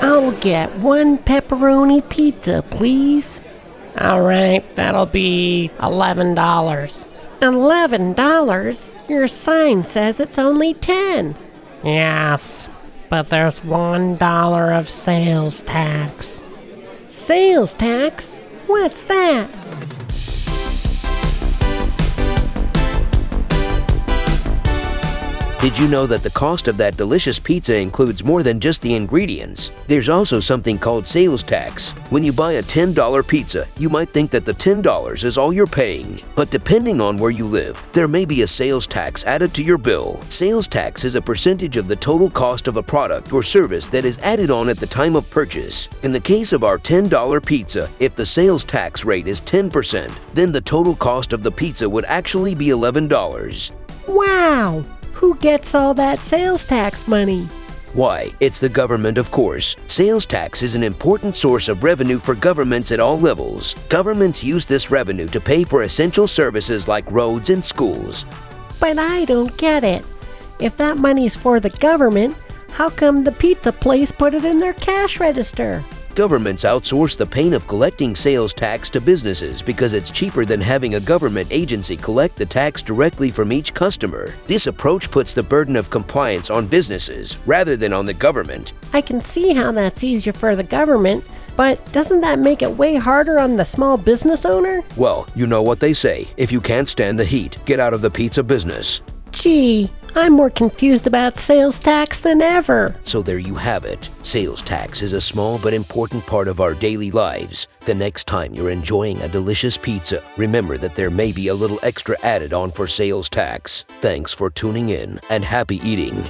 I'll get one pepperoni pizza, please. All right, that'll be $11. $11? Your sign says it's only $10. Yes, but there's $1 of sales tax. Sales tax? What's that? Did you know that the cost of that delicious pizza includes more than just the ingredients? There's also something called sales tax. When you buy a $10 pizza, you might think that the $10 is all you're paying. But depending on where you live, there may be a sales tax added to your bill. Sales tax is a percentage of the total cost of a product or service that is added on at the time of purchase. In the case of our $10 pizza, if the sales tax rate is 10%, then the total cost of the pizza would actually be $11. Wow! Who gets all that sales tax money? Why, it's the government, of course. Sales tax is an important source of revenue for governments at all levels. Governments use this revenue to pay for essential services like roads and schools. But I don't get it. If that money's for the government, how come the pizza place put it in their cash register? Governments outsource the pain of collecting sales tax to businesses because it's cheaper than having a government agency collect the tax directly from each customer. This approach puts the burden of compliance on businesses rather than on the government. I can see how that's easier for the government, but doesn't that make it way harder on the small business owner? Well, you know what they say. If you can't stand the heat, get out of the pizza business. Gee, I'm more confused about sales tax than ever. So there you have it. Sales tax is a small but important part of our daily lives. The next time you're enjoying a delicious pizza, remember that there may be a little extra added on for sales tax. Thanks for tuning in and happy eating.